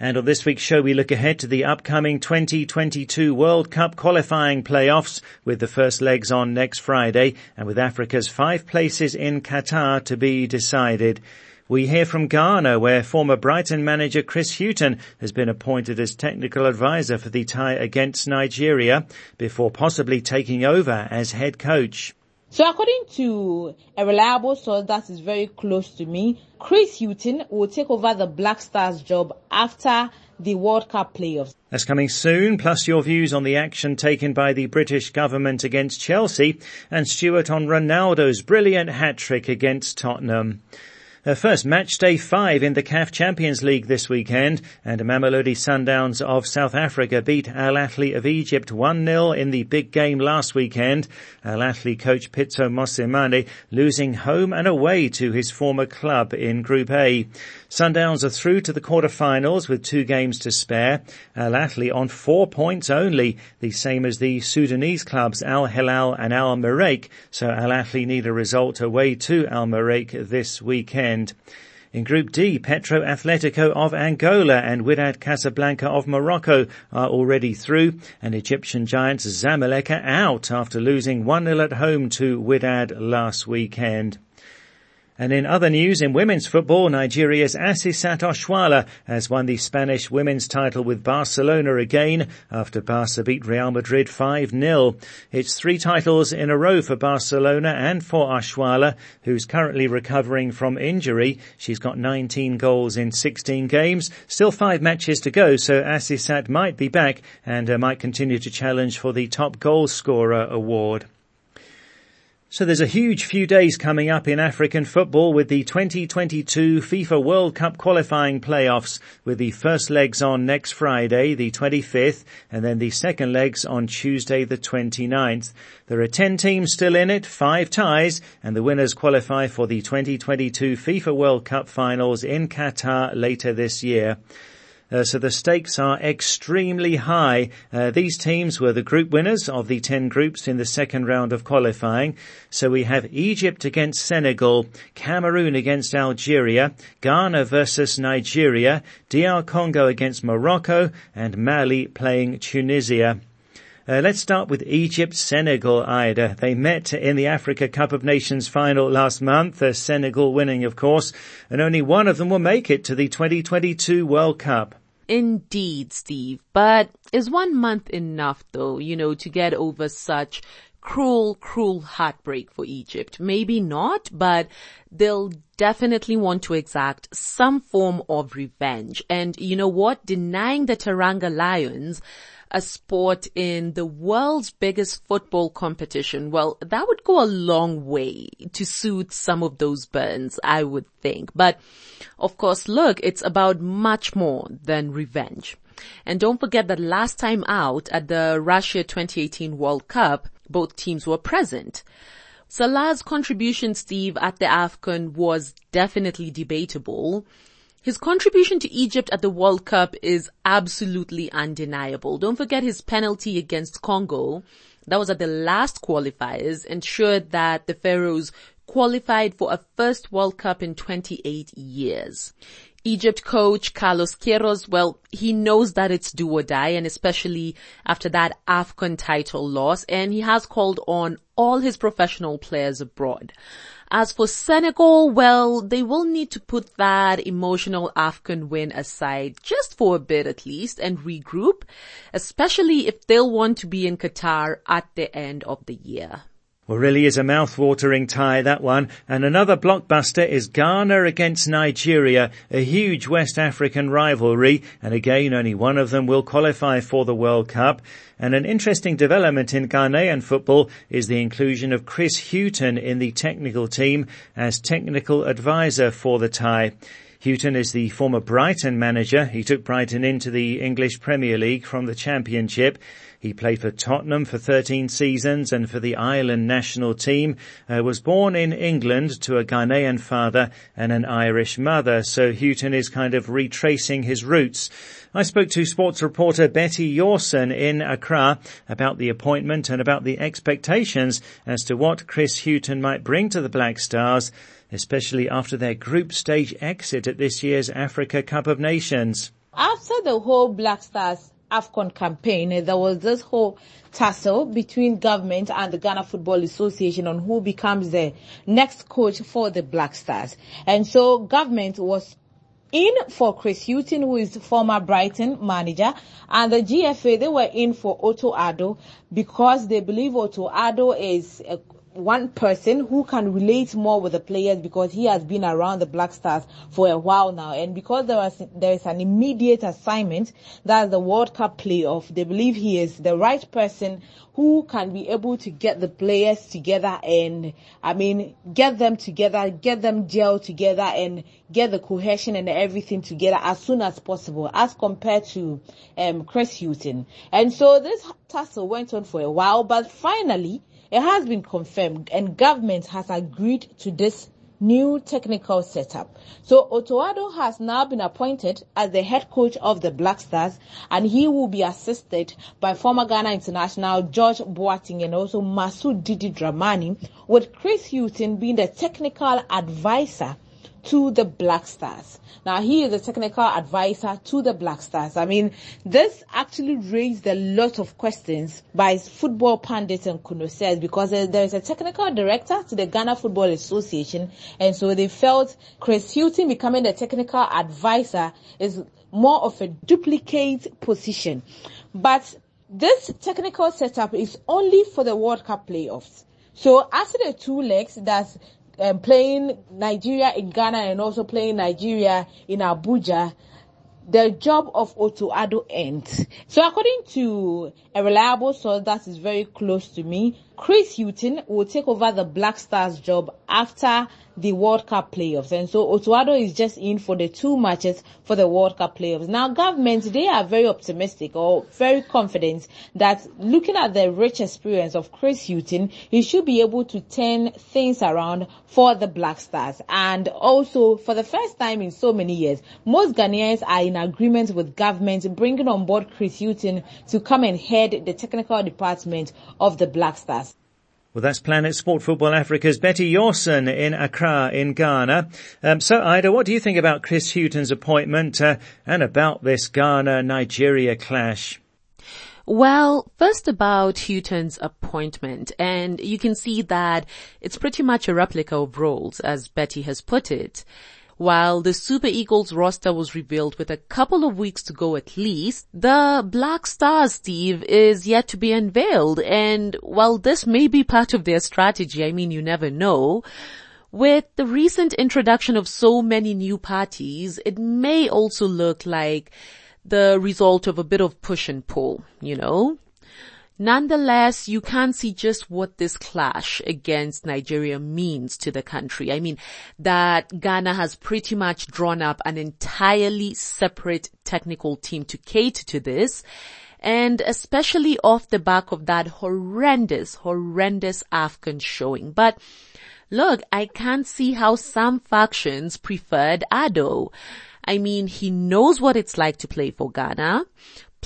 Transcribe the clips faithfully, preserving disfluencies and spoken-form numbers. And on this week's show, we look ahead to the upcoming twenty twenty-two World Cup qualifying playoffs, with the first legs on next Friday and with Africa's five places in Qatar to be decided. We hear from Ghana, where former Brighton manager Chris Hughton has been appointed as technical advisor for the tie against Nigeria before possibly taking over as head coach. So according to a reliable source that is very close to me, Chris Hughton will take over the Black Stars job after the World Cup playoffs. That's coming soon, plus your views on the action taken by the British government against Chelsea and Stuart on Ronaldo's brilliant hat-trick against Tottenham. Uh, first, match day five in the C A F Champions League this weekend, and Mamelodi Sundowns of South Africa beat Al Ahly of Egypt one nil in the big game last weekend. Al Ahly coach Pitso Mosimane losing home and away to his former club in Group A. Sundowns are through to the quarterfinals with two games to spare. Al Ahly on four points only, the same as the Sudanese clubs Al Hilal and Al Merrek, so Al Ahly need a result away to Al Merrek this weekend. In Group D, Petro Atletico of Angola and Wydad Casablanca of Morocco are already through, and Egyptian giants Zamalek are out after losing one nil at home to Wydad last weekend. And in other news, in women's football, Nigeria's Asisat Oshoala has won the Spanish women's title with Barcelona again after Barca beat Real Madrid five nil. It's three titles in a row for Barcelona and for Oshoala, who's currently recovering from injury. She's got nineteen goals in sixteen games, still five matches to go, so Asisat might be back and uh, might continue to challenge for the top goal scorer award. So there's a huge few days coming up in African football with the twenty twenty-two FIFA World Cup qualifying playoffs, with the first legs on next Friday, the twenty-fifth, and then the second legs on Tuesday, the twenty-ninth. There are ten teams still in it, five ties, and the winners qualify for the twenty twenty-two FIFA World Cup finals in Qatar later this year. Uh, so the stakes are extremely high. Uh, these teams were the group winners of the ten groups in the second round of qualifying. So we have Egypt against Senegal, Cameroon against Algeria, Ghana versus Nigeria, D R Congo against Morocco, and Mali playing Tunisia. Uh, let's start with Egypt-Senegal, Ida. They met in the Africa Cup of Nations final last month, uh, Senegal winning, of course, and only one of them will make it to the twenty twenty-two World Cup. Indeed, Steve. But is one month enough, though, you know, to get over such cruel, cruel heartbreak for Egypt? Maybe not, but they'll definitely want to exact some form of revenge. And you know what? Denying the Teranga Lions a sport in the world's biggest football competition, well, that would go a long way to soothe some of those burns, I would think. But of course, look, it's about much more than revenge. And don't forget that last time out at the Russia twenty eighteen World Cup, both teams were present. Salah's contribution, Steve, at the AFCON was definitely debatable. His contribution to Egypt at the World Cup is absolutely undeniable. Don't forget his penalty against Congo, that was at the last qualifiers, ensured that the Pharaohs qualified for a first World Cup in twenty-eight years. Egypt coach Carlos Queiroz, well, he knows that it's do or die, and especially after that AFCON title loss, and he has called on all his professional players abroad. As for Senegal, well, they will need to put that emotional AFCON win aside just for a bit at least and regroup, especially if they'll want to be in Qatar at the end of the year. Well, really is a mouth-watering tie, that one. And another blockbuster is Ghana against Nigeria, a huge West African rivalry. And again, only one of them will qualify for the World Cup. And an interesting development in Ghanaian football is the inclusion of Chris Hughton in the technical team as technical advisor for the tie. Hughton is the former Brighton manager. He took Brighton into the English Premier League from the Championship. He played for Tottenham for thirteen seasons and for the Ireland national team, uh, was born in England to a Ghanaian father and an Irish mother, so Hughton is kind of retracing his roots. I spoke to sports reporter Betty Yorson in Accra about the appointment and about the expectations as to what Chris Hughton might bring to the Black Stars, especially after their group stage exit at this year's Africa Cup of Nations. After the whole Black Stars AFCON campaign, there was this whole tussle between government and the Ghana Football Association on who becomes the next coach for the Black Stars. And so government was in for Chris Hughton, who is the former Brighton manager, and the G F A, they were in for Otto Addo because they believe Otto Addo is a one person who can relate more with the players because he has been around the Black Stars for a while now. And because there was, there is an immediate assignment, that's the World Cup playoff, they believe he is the right person who can be able to get the players together and, I mean, get them together, get them gel together and get the cohesion and everything together as soon as possible as compared to um Chris Hughton. And so this tussle went on for a while, but finally, it has been confirmed and government has agreed to this new technical setup. So Otto Addo has now been appointed as the head coach of the Black Stars, and he will be assisted by former Ghana international George Boateng and also Masud Didi Dramani, with Chris Hughton being the technical advisor to the Black Stars. Now, he is a technical advisor to the Black Stars. I mean, this actually raised a lot of questions by football pundits and connoisseurs because there is a technical director to the Ghana Football Association, and so they felt Chris Hughton becoming the technical advisor is more of a duplicate position. But this technical setup is only for the World Cup playoffs. So after the two legs, that's Um, playing Nigeria in Ghana and also playing Nigeria in Abuja, the job of Otto Addo ends. So according to a reliable source that is very close to me, Chris Hughton will take over the Black Stars job after the World Cup playoffs. And so Otto Addo is just in for the two matches for the World Cup playoffs. Now government, they are very optimistic or very confident that looking at the rich experience of Chris Hughton, he should be able to turn things around for the Black Stars. And also for the first time in so many years, most Ghanaians are in agreement with government bringing on board Chris Hughton to come and head the technical department of the Black Stars. Well, that's Planet Sport Football Africa's Betty Yorson in Accra in Ghana. Um, so, Ida, what do you think about Chris Hughton's appointment uh, and about this Ghana-Nigeria clash? Well, first about Hughton's appointment, and you can see that it's pretty much a replica of roles, as Betty has put it. While the Super Eagles roster was revealed with a couple of weeks to go at least, the Black Stars, Steve, is yet to be unveiled. And while this may be part of their strategy, I mean, you never know, with the recent introduction of so many new parties, it may also look like the result of a bit of push and pull, you know? Nonetheless, you can't see just what this clash against Nigeria means to the country. I mean, that Ghana has pretty much drawn up an entirely separate technical team to cater to this, and especially off the back of that horrendous, horrendous AFCON showing. But look, I can't see how some factions preferred Addo. I mean, he knows what it's like to play for Ghana.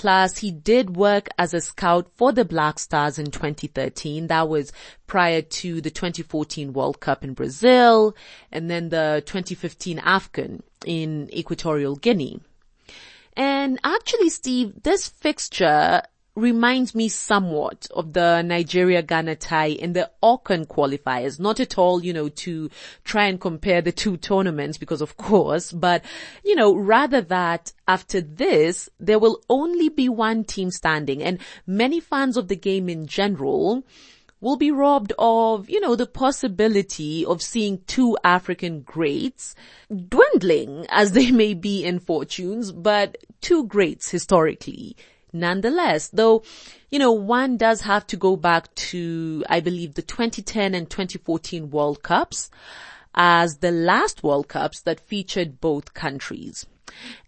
Plus, he did work as a scout for the Black Stars in twenty thirteen. That was prior to the twenty fourteen World Cup in Brazil and then the twenty fifteen AFCON in Equatorial Guinea. And actually, Steve, this fixture reminds me somewhat of the Nigeria-Ghana tie in the AFCON qualifiers. Not at all, you know, to try and compare the two tournaments because of course, but, you know, rather that after this, there will only be one team standing, and many fans of the game in general will be robbed of, you know, the possibility of seeing two African greats, dwindling as they may be in fortunes, but two greats historically. Nonetheless, though, you know, one does have to go back to, I believe, the twenty ten and twenty fourteen World Cups as the last World Cups that featured both countries.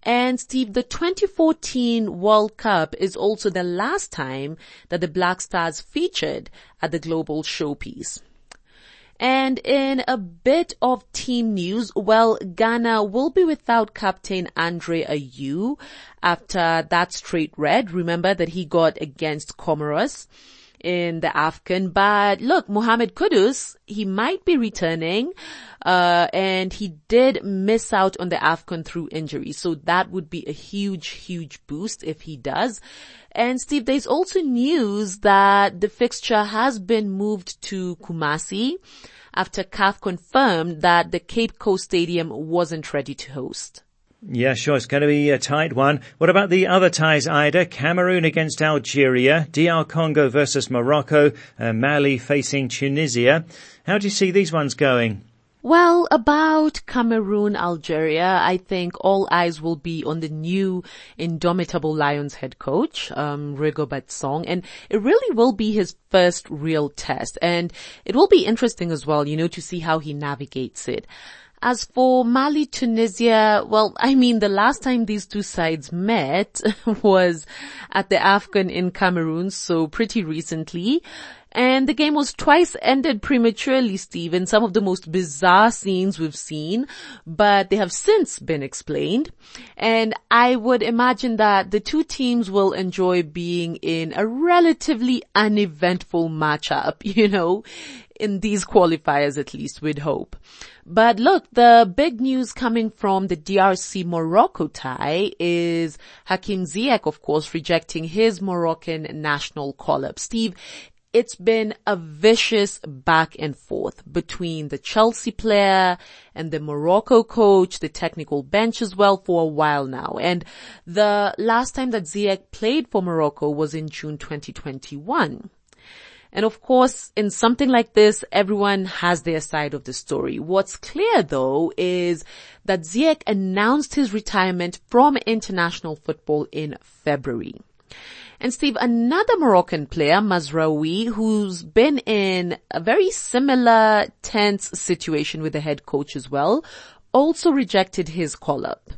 And Steve, the twenty fourteen World Cup is also the last time that the Black Stars featured at the global showpiece. And in a bit of team news, well, Ghana will be without captain Andre Ayew after that straight red. Remember that he got against Comoros in the Afcon. But look, Mohamed Kudus, he might be returning, uh, and he did miss out on the Afcon through injury. So that would be a huge, huge boost if he does. And Steve, there's also news that the fixture has been moved to Kumasi after C A F confirmed that the Cape Coast Stadium wasn't ready to host. Yeah, sure. It's going to be a tight one. What about the other ties, Ida? Cameroon against Algeria, D R Congo versus Morocco, uh, Mali facing Tunisia. How do you see these ones going? Well, about Cameroon, Algeria, I think all eyes will be on the new indomitable Lions head coach, um, Rigobert Song, and it really will be his first real test. And it will be interesting as well, you know, to see how he navigates it. As for Mali, Tunisia, well, I mean, the last time these two sides met was at the Afcon in Cameroon, so pretty recently. And the game was twice ended prematurely, Steve, in some of the most bizarre scenes we've seen, but they have since been explained. And I would imagine that the two teams will enjoy being in a relatively uneventful matchup, you know, in these qualifiers, at least, we'd hope. But look, the big news coming from the D R C Morocco tie is Hakim Ziyech, of course, rejecting his Moroccan national call-up. Steve, it's been a vicious back and forth between the Chelsea player and the Morocco coach, the technical bench as well, for a while now. And the last time that Ziyech played for Morocco was in June twenty twenty-one. And of course, in something like this, everyone has their side of the story. What's clear, though, is that Ziyech announced his retirement from international football in February. And Steve, another Moroccan player, Mazraoui, who's been in a very similar tense situation with the head coach as well, also rejected his call-up.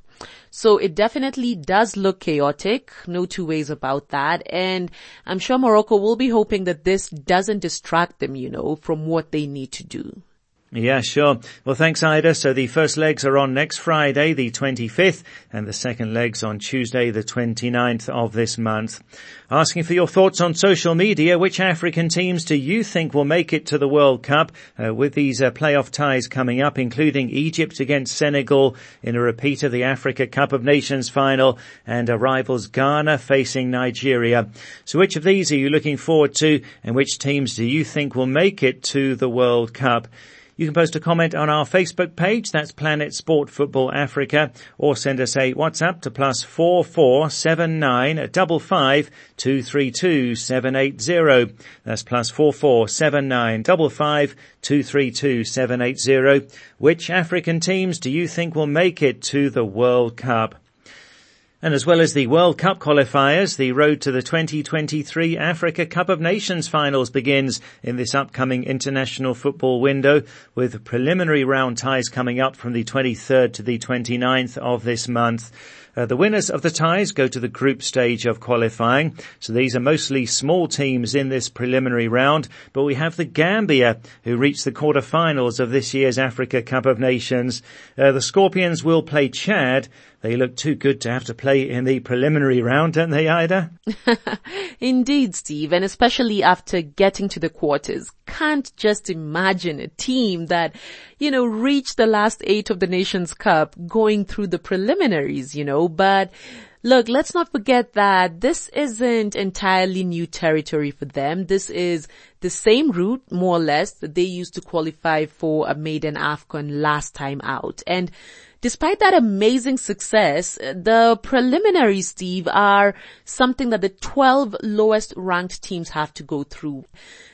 So it definitely does look chaotic, no two ways about that. And I'm sure Morocco will be hoping that this doesn't distract them, you know, from what they need to do. Yeah, sure. Well, thanks, Ida. So the first legs are on next Friday, the twenty-fifth, and the second legs on Tuesday, the twenty-ninth of this month. Asking for your thoughts on social media, which African teams do you think will make it to the World Cup uh, with these uh, playoff ties coming up, including Egypt against Senegal in a repeat of the Africa Cup of Nations final and our rivals Ghana facing Nigeria. So which of these are you looking forward to, and which teams do you think will make it to the World Cup? You can post a comment on our Facebook page, that's Planet Sport Football Africa, or send us a WhatsApp to plus four four seven nine double five two three two seven eight zero. That's plus four four seven nine double five two three two seven eight zero. Which African teams do you think will make it to the World Cup? And as well as the World Cup qualifiers, the road to the twenty twenty-three Africa Cup of Nations finals begins in this upcoming international football window, with preliminary round ties coming up from the twenty-third to the twenty-ninth of this month. Uh, the winners of the ties go to the group stage of qualifying. So these are mostly small teams in this preliminary round, but we have the Gambia, who reached the quarterfinals of this year's Africa Cup of Nations. Uh, the Scorpions will play Chad. They look too good to have to play in the preliminary round, don't they, Ida? Indeed, Steve, and especially after getting to the quarters. Can't just imagine a team that, you know, reached the last eight of the Nations Cup going through the preliminaries, you know. But look, let's not forget that this isn't entirely new territory for them. This is the same route, more or less, that they used to qualify for a maiden AFCON last time out. And despite that amazing success, the preliminaries, Steve, are something that the twelve lowest ranked teams have to go through.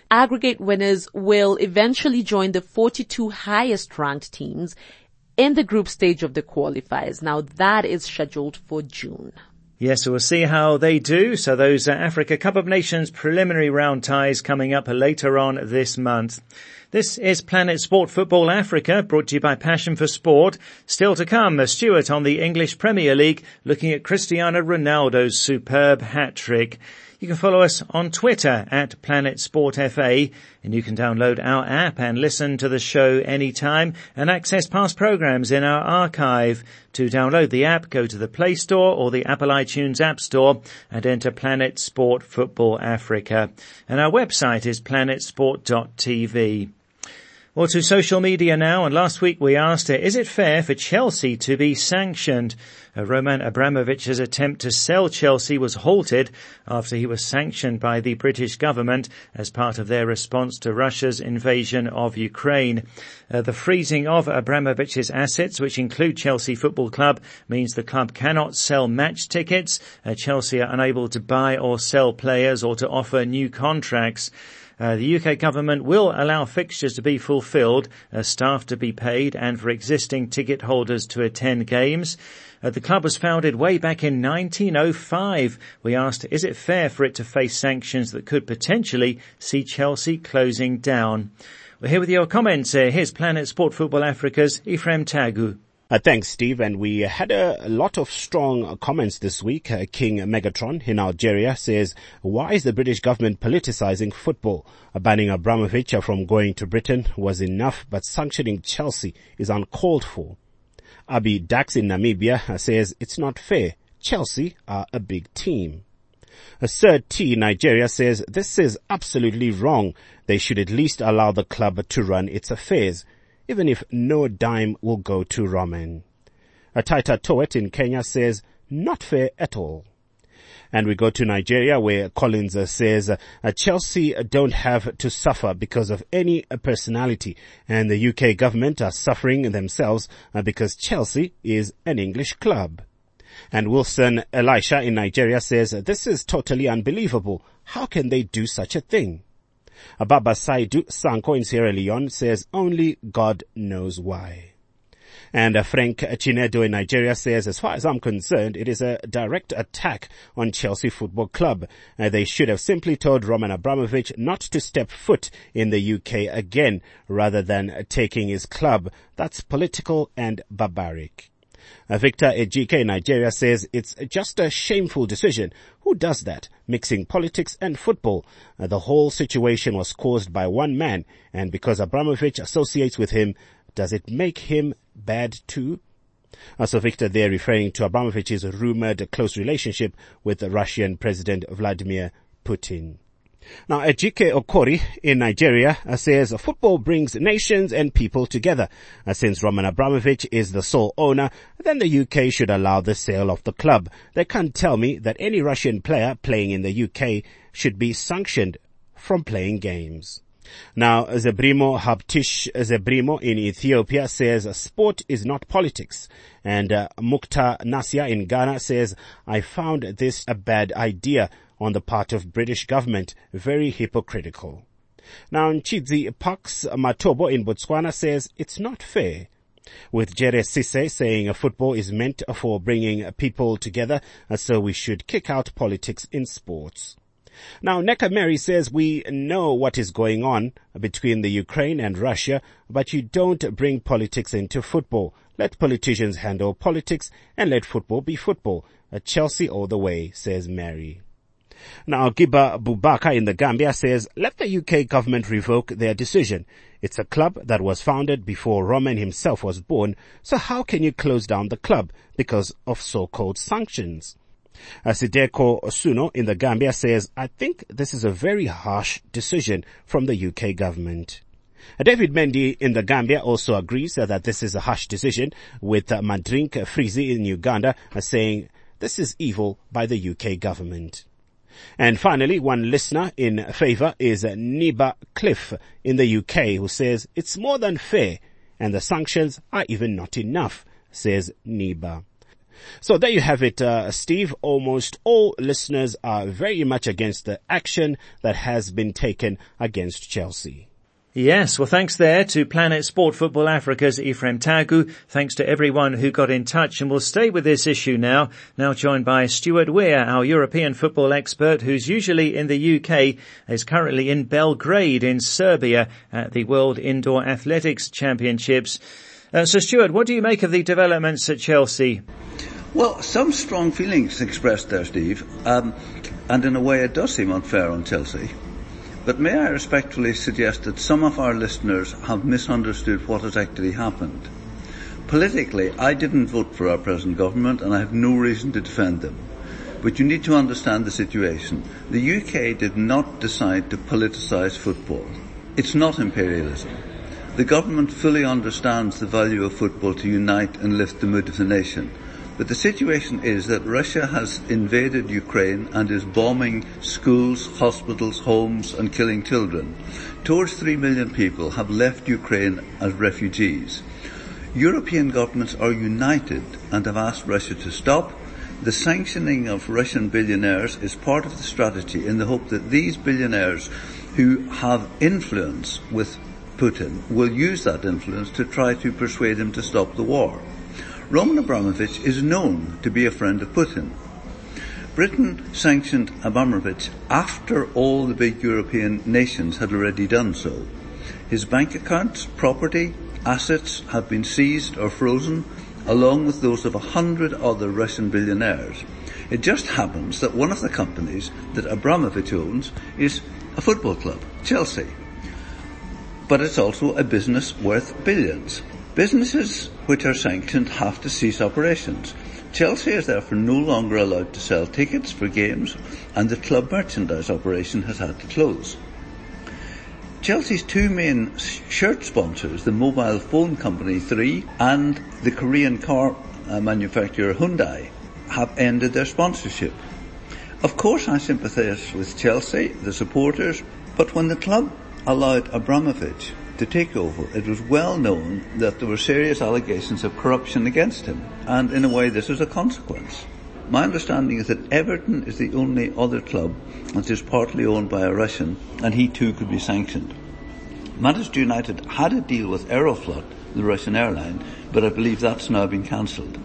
Aggregate winners will eventually join the forty-two highest ranked teams in the group stage of the qualifiers. Now that is scheduled for June. Yes, so we'll see how they do. So those uh, Africa Cup of Nations preliminary round ties coming up later on this month. This is Planet Sport Football Africa, brought to you by Passion for Sport. Still to come, Stuart on the English Premier League, looking at Cristiano Ronaldo's superb hat-trick. You can follow us on Twitter at Planet Sport F A, and you can download our app and listen to the show anytime and access past programs in our archive. To download the app, go to the Play Store or the Apple iTunes App Store and enter Planet Sport Football Africa. And our website is planet sport dot t v. Well, to social media now, and last week we asked her, is it fair for Chelsea to be sanctioned? Uh, Roman Abramovich's attempt to sell Chelsea was halted after he was sanctioned by the British government as part of their response to Russia's invasion of Ukraine. Uh, the freezing of Abramovich's assets, which include Chelsea Football Club, means the club cannot sell match tickets. Uh, Chelsea are unable to buy or sell players or to offer new contracts. Uh, the U K government will allow fixtures to be fulfilled, uh, staff to be paid, and for existing ticket holders to attend games. Uh, the club was founded way back in nineteen oh five. We asked, is it fair for it to face sanctions that could potentially see Chelsea closing down? We're here with your comments. Uh, here's Planet Sport Football Africa's Ephraim Tagu. Uh, thanks, Steve. And we had a, a lot of strong comments this week. Uh, King Megatron in Algeria says, why is the British government politicizing football? Uh, banning Abramovich from going to Britain was enough, but sanctioning Chelsea is uncalled for. Abi Dax in Namibia uh, says, it's not fair. Chelsea are a big team. Uh, Sir T Nigeria says, this is absolutely wrong. They should at least allow the club to run its affairs, even if no dime will go to Roman. Ataita Towet in Kenya says, not fair at all. And we go to Nigeria, where Collins says, Chelsea don't have to suffer because of any personality, and the U K government are suffering themselves because Chelsea is an English club. And Wilson Elisha in Nigeria says, this is totally unbelievable. How can they do such a thing? Ababa Saidu Sanko in Sierra Leone says, only God knows why. And Frank Chinedo in Nigeria says, as far as I'm concerned, it is a direct attack on Chelsea Football Club. Uh, they should have simply told Roman Abramovich not to step foot in the U K again, rather than taking his club. That's political and barbaric. Uh, Victor Ejike in Nigeria says, it's just a shameful decision. Who does that? Mixing politics and football. Uh, the whole situation was caused by one man, and because Abramovich associates with him, does it make him bad too? Uh, so Victor there referring to Abramovich's rumored close relationship with the Russian President Vladimir Putin. Now, Ejike Okori in Nigeria says, football brings nations and people together. Since Roman Abramovich is the sole owner, then the U K should allow the sale of the club. They can't tell me that any Russian player playing in the U K should be sanctioned from playing games. Now, Zebrimo Habtish Zebrimo in Ethiopia says, sport is not politics. And uh, Mukta Nasia in Ghana says, I found this a bad idea on the part of British government, very hypocritical. Now, Nchidzi Pax Matobo in Botswana says, it's not fair. With Jere Sisse saying football is meant for bringing people together, so we should kick out politics in sports. Now, Neka Mary says, we know what is going on between the Ukraine and Russia, but you don't bring politics into football. Let politicians handle politics and let football be football. A Chelsea all the way, says Mary. Now, Giba Bubaka in the Gambia says, let the U K government revoke their decision. It's a club that was founded before Roman himself was born, so how can you close down the club because of so-called sanctions? Sideko Osuno in the Gambia says, I think this is a very harsh decision from the U K government. David Mendy in the Gambia also agrees that this is a harsh decision, with Madrink Frizi in Uganda saying, this is evil by the U K government. And finally, one listener in favour is Niba Cliff in the U K, who says, it's more than fair, and the sanctions are even not enough, says Niba. So there you have it, uh, Steve. Almost all listeners are very much against the action that has been taken against Chelsea. Yes, well thanks there to Planet Sport Football Africa's Ephraim Tagu. Thanks to everyone who got in touch, and we'll stay with this issue now. Now joined by Stuart Weir, our European football expert who's usually in the U K, is currently in Belgrade in Serbia at the World Indoor Athletics Championships. Uh, so Stuart, what do you make of the developments at Chelsea? Well, some strong feelings expressed there, Steve, um, and in a way it does seem unfair on Chelsea. But may I respectfully suggest that some of our listeners have misunderstood what has actually happened. Politically, I didn't vote for our present government and I have no reason to defend them. But you need to understand the situation. The U K did not decide to politicise football. It's not imperialism. The government fully understands the value of football to unite and lift the mood of the nation. But the situation is that Russia has invaded Ukraine and is bombing schools, hospitals, homes and killing children. Towards three million people have left Ukraine as refugees. European governments are united and have asked Russia to stop. The sanctioning of Russian billionaires is part of the strategy in the hope that these billionaires who have influence with Putin will use that influence to try to persuade him to stop the war. Roman Abramovich is known to be a friend of Putin. Britain sanctioned Abramovich after all the big European nations had already done so. His bank accounts, property, assets have been seized or frozen, along with those of a hundred other Russian billionaires. It just happens that one of the companies that Abramovich owns is a football club, Chelsea. But it's also a business worth billions. Businesses which are sanctioned have to cease operations. Chelsea is therefore no longer allowed to sell tickets for games, and the club merchandise operation has had to close. Chelsea's two main shirt sponsors, the mobile phone company Three and the Korean car manufacturer Hyundai, have ended their sponsorship. Of course I sympathise with Chelsea, the supporters, but when the club allowed Abramovich to take over, it was well known that there were serious allegations of corruption against him, and in a way this is a consequence. My understanding is that Everton is the only other club that is partly owned by a Russian, and he too could be sanctioned. Manchester United had a deal with Aeroflot, the Russian airline, but I believe that's now been cancelled.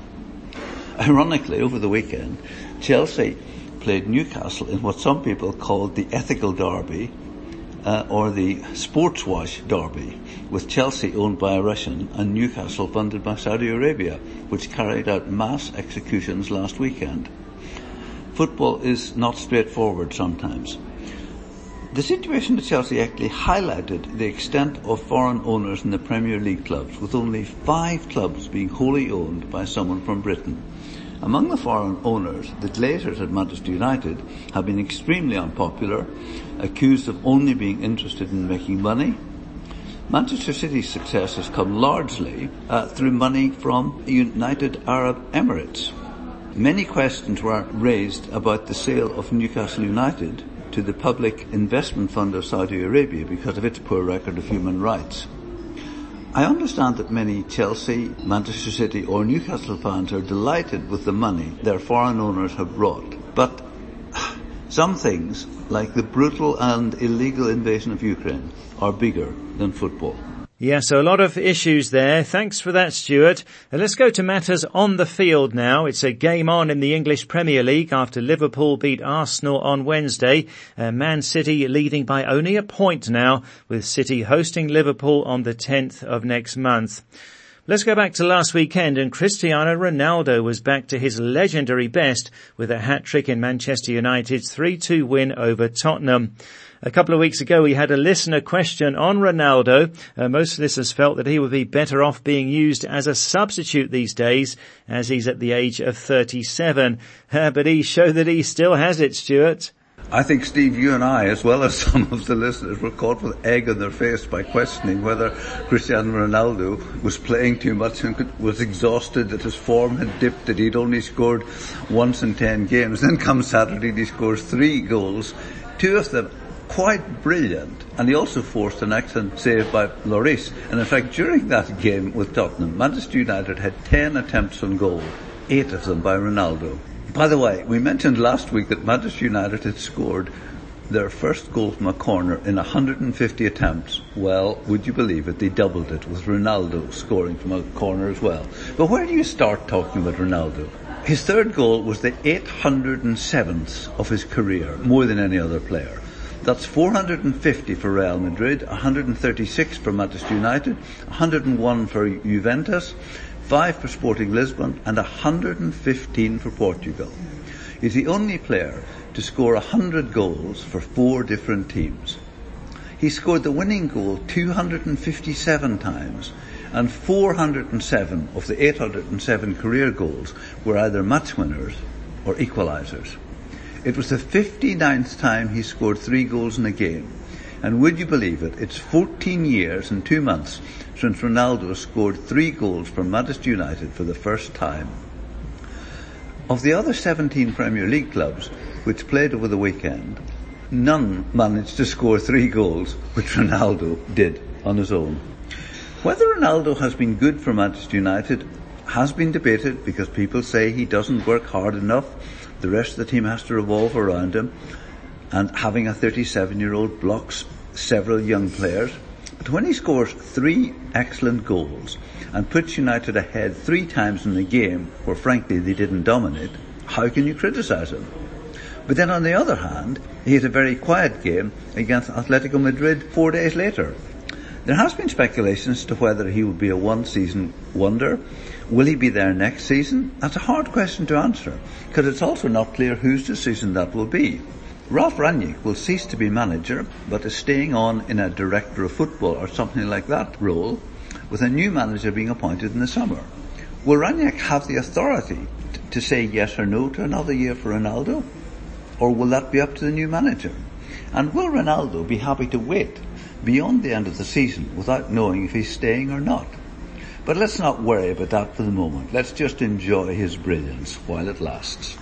Ironically, over the weekend, Chelsea played Newcastle in what some people called the ethical derby, Uh, or the sports wash derby, with Chelsea owned by a Russian and Newcastle funded by Saudi Arabia, which carried out mass executions last weekend. Football is not straightforward sometimes. The situation at Chelsea actually highlighted the extent of foreign owners in the Premier League clubs, with only five clubs being wholly owned by someone from Britain. Among the foreign owners, the Glazers at Manchester United have been extremely unpopular, accused of only being interested in making money. Manchester City's success has come largely uh, through money from United Arab Emirates. Many questions were raised about the sale of Newcastle United to the Public Investment Fund of Saudi Arabia because of its poor record of human rights. I understand that many Chelsea, Manchester City or Newcastle fans are delighted with the money their foreign owners have brought, but some things, like the brutal and illegal invasion of Ukraine, are bigger than football. Yeah, so a lot of issues there. Thanks for that, Stuart. And let's go to matters on the field now. It's a game on in the English Premier League after Liverpool beat Arsenal on Wednesday. Uh, Man City leading by only a point now, with City hosting Liverpool on the tenth of next month. Let's go back to last weekend, and Cristiano Ronaldo was back to his legendary best with a hat-trick in Manchester United's three two win over Tottenham. A couple of weeks ago, we had a listener question on Ronaldo. Uh, most listeners felt that he would be better off being used as a substitute these days, as he's at the age of thirty-seven. Uh, but he showed that he still has it, Stuart. I think, Steve, you and I, as well as some of the listeners, were caught with egg on their face by questioning whether Cristiano Ronaldo was playing too much and could, was exhausted, that his form had dipped, that he'd only scored once in ten games. Then come Saturday, and he scores three goals, two of them quite brilliant, and he also forced an excellent save by Lloris. And in fact, during that game with Tottenham, Manchester United had ten attempts on goal, eight of them by Ronaldo. By the way, we mentioned last week that Manchester United had scored their first goal from a corner in one hundred fifty attempts. Well, would you believe it, they doubled it with Ronaldo scoring from a corner as well. But where do you start talking about Ronaldo? His third goal was the eight hundred seventh of his career, more than any other player. That's four hundred fifty for Real Madrid, one hundred thirty-six for Manchester United, one hundred one for Juventus, five for Sporting Lisbon, and one hundred fifteen for Portugal. He's the only player to score one hundred goals for four different teams. He scored the winning goal two hundred fifty-seven times, and four hundred seven of the eight hundred seven career goals were either match winners or equalisers. It was the fifty-ninth time he scored three goals in a game. And would you believe it, it's fourteen years and two months since Ronaldo scored three goals for Manchester United for the first time. Of the other seventeen Premier League clubs which played over the weekend, none managed to score three goals, which Ronaldo did on his own. Whether Ronaldo has been good for Manchester United has been debated because people say he doesn't work hard enough. The rest of the team has to revolve around him, and having a thirty-seven-year-old blocks several young players. But when he scores three excellent goals and puts United ahead three times in the game, where frankly they didn't dominate, how can you criticise him? But then on the other hand, he had a very quiet game against Atletico Madrid four days later. There has been speculation as to whether he will be a one-season wonder. Will he be there next season? That's a hard question to answer, because it's also not clear whose decision that will be. Ralf Rangnick will cease to be manager, but is staying on in a director of football or something like that role, with a new manager being appointed in the summer. Will Rangnick have the authority t- to say yes or no to another year for Ronaldo? Or will that be up to the new manager? And will Ronaldo be happy to wait beyond the end of the season without knowing if he's staying or not? But let's not worry about that for the moment. Let's just enjoy his brilliance while it lasts.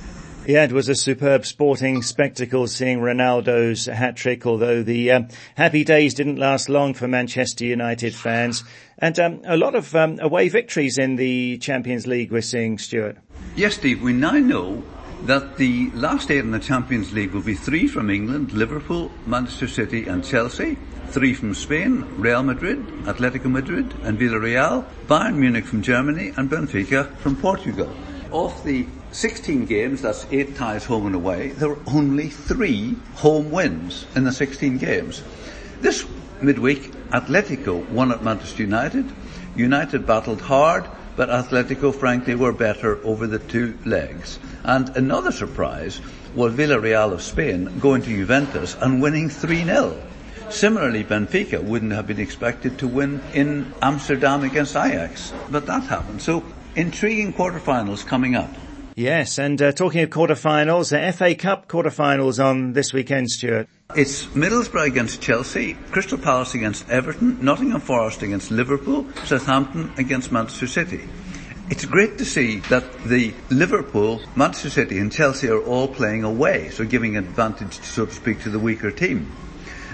Yeah, it was a superb sporting spectacle seeing Ronaldo's hat-trick, although the um, happy days didn't last long for Manchester United fans. And um, a lot of um, away victories in the Champions League we're seeing, Stuart. Yes, Steve, we now know that the last eight in the Champions League will be three from England, Liverpool, Manchester City and Chelsea, three from Spain, Real Madrid, Atletico Madrid and Villarreal, Bayern Munich from Germany and Benfica from Portugal. Of the sixteen games, that's eight ties home and away, there were only three home wins in the sixteen games. This midweek, Atletico won at Manchester United. United battled hard, but Atletico, frankly, were better over the two legs. And another surprise was Villarreal of Spain going to Juventus and winning three nil. Similarly, Benfica wouldn't have been expected to win in Amsterdam against Ajax, but that happened. So, intriguing quarterfinals coming up. Yes, and uh, talking of quarterfinals, the F A Cup quarterfinals on this weekend, Stuart. It's Middlesbrough against Chelsea, Crystal Palace against Everton, Nottingham Forest against Liverpool, Southampton against Manchester City. It's great to see that the Liverpool, Manchester City and Chelsea are all playing away, so giving advantage, so to speak, to the weaker team.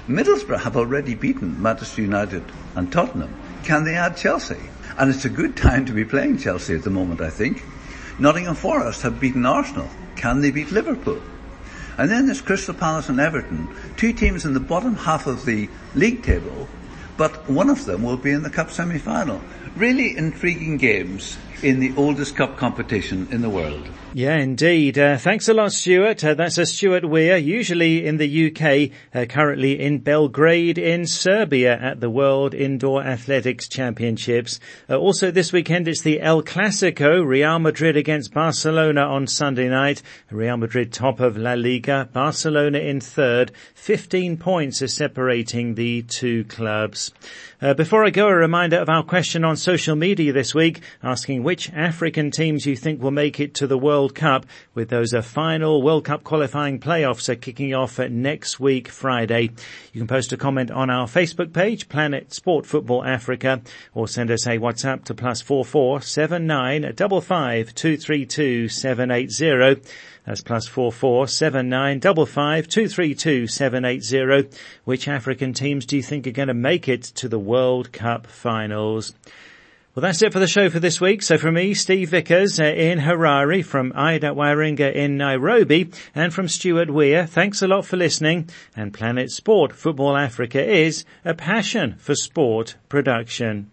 Middlesbrough have already beaten Manchester United and Tottenham. Can they add Chelsea? And it's a good time to be playing Chelsea at the moment, I think. Nottingham Forest have beaten Arsenal. Can they beat Liverpool? And then there's Crystal Palace and Everton, two teams in the bottom half of the league table, but one of them will be in the cup semi-final. Really intriguing games in the oldest cup competition in the world. Yeah, indeed. Uh, thanks a lot, Stuart. Uh, that's a Stuart Weir, usually in the U K, uh, currently in Belgrade in Serbia at the World Indoor Athletics Championships. Uh, also this weekend it's the El Clasico, Real Madrid against Barcelona on Sunday night. Real Madrid top of La Liga, Barcelona in third. fifteen points are separating the two clubs. Uh, before I go, a reminder of our question on social media this week, asking which African teams you think will make it to the World Cup, with those a final World Cup qualifying playoffs are kicking off next week, Friday. You can post a comment on our Facebook page, Planet Sport Football Africa, or send us a WhatsApp to plus four four seven nine double five two three two seven eight zero. That's plus four four seven nine double five two three two seven eight zero. Which African teams do you think are going to make it to the World Cup finals? Well, that's it for the show for this week. So from me, Steve Vickers uh, in Harare, from Ida Waringa in Nairobi, and from Stuart Weir, thanks a lot for listening. And Planet Sport Football Africa is a passion for sport production.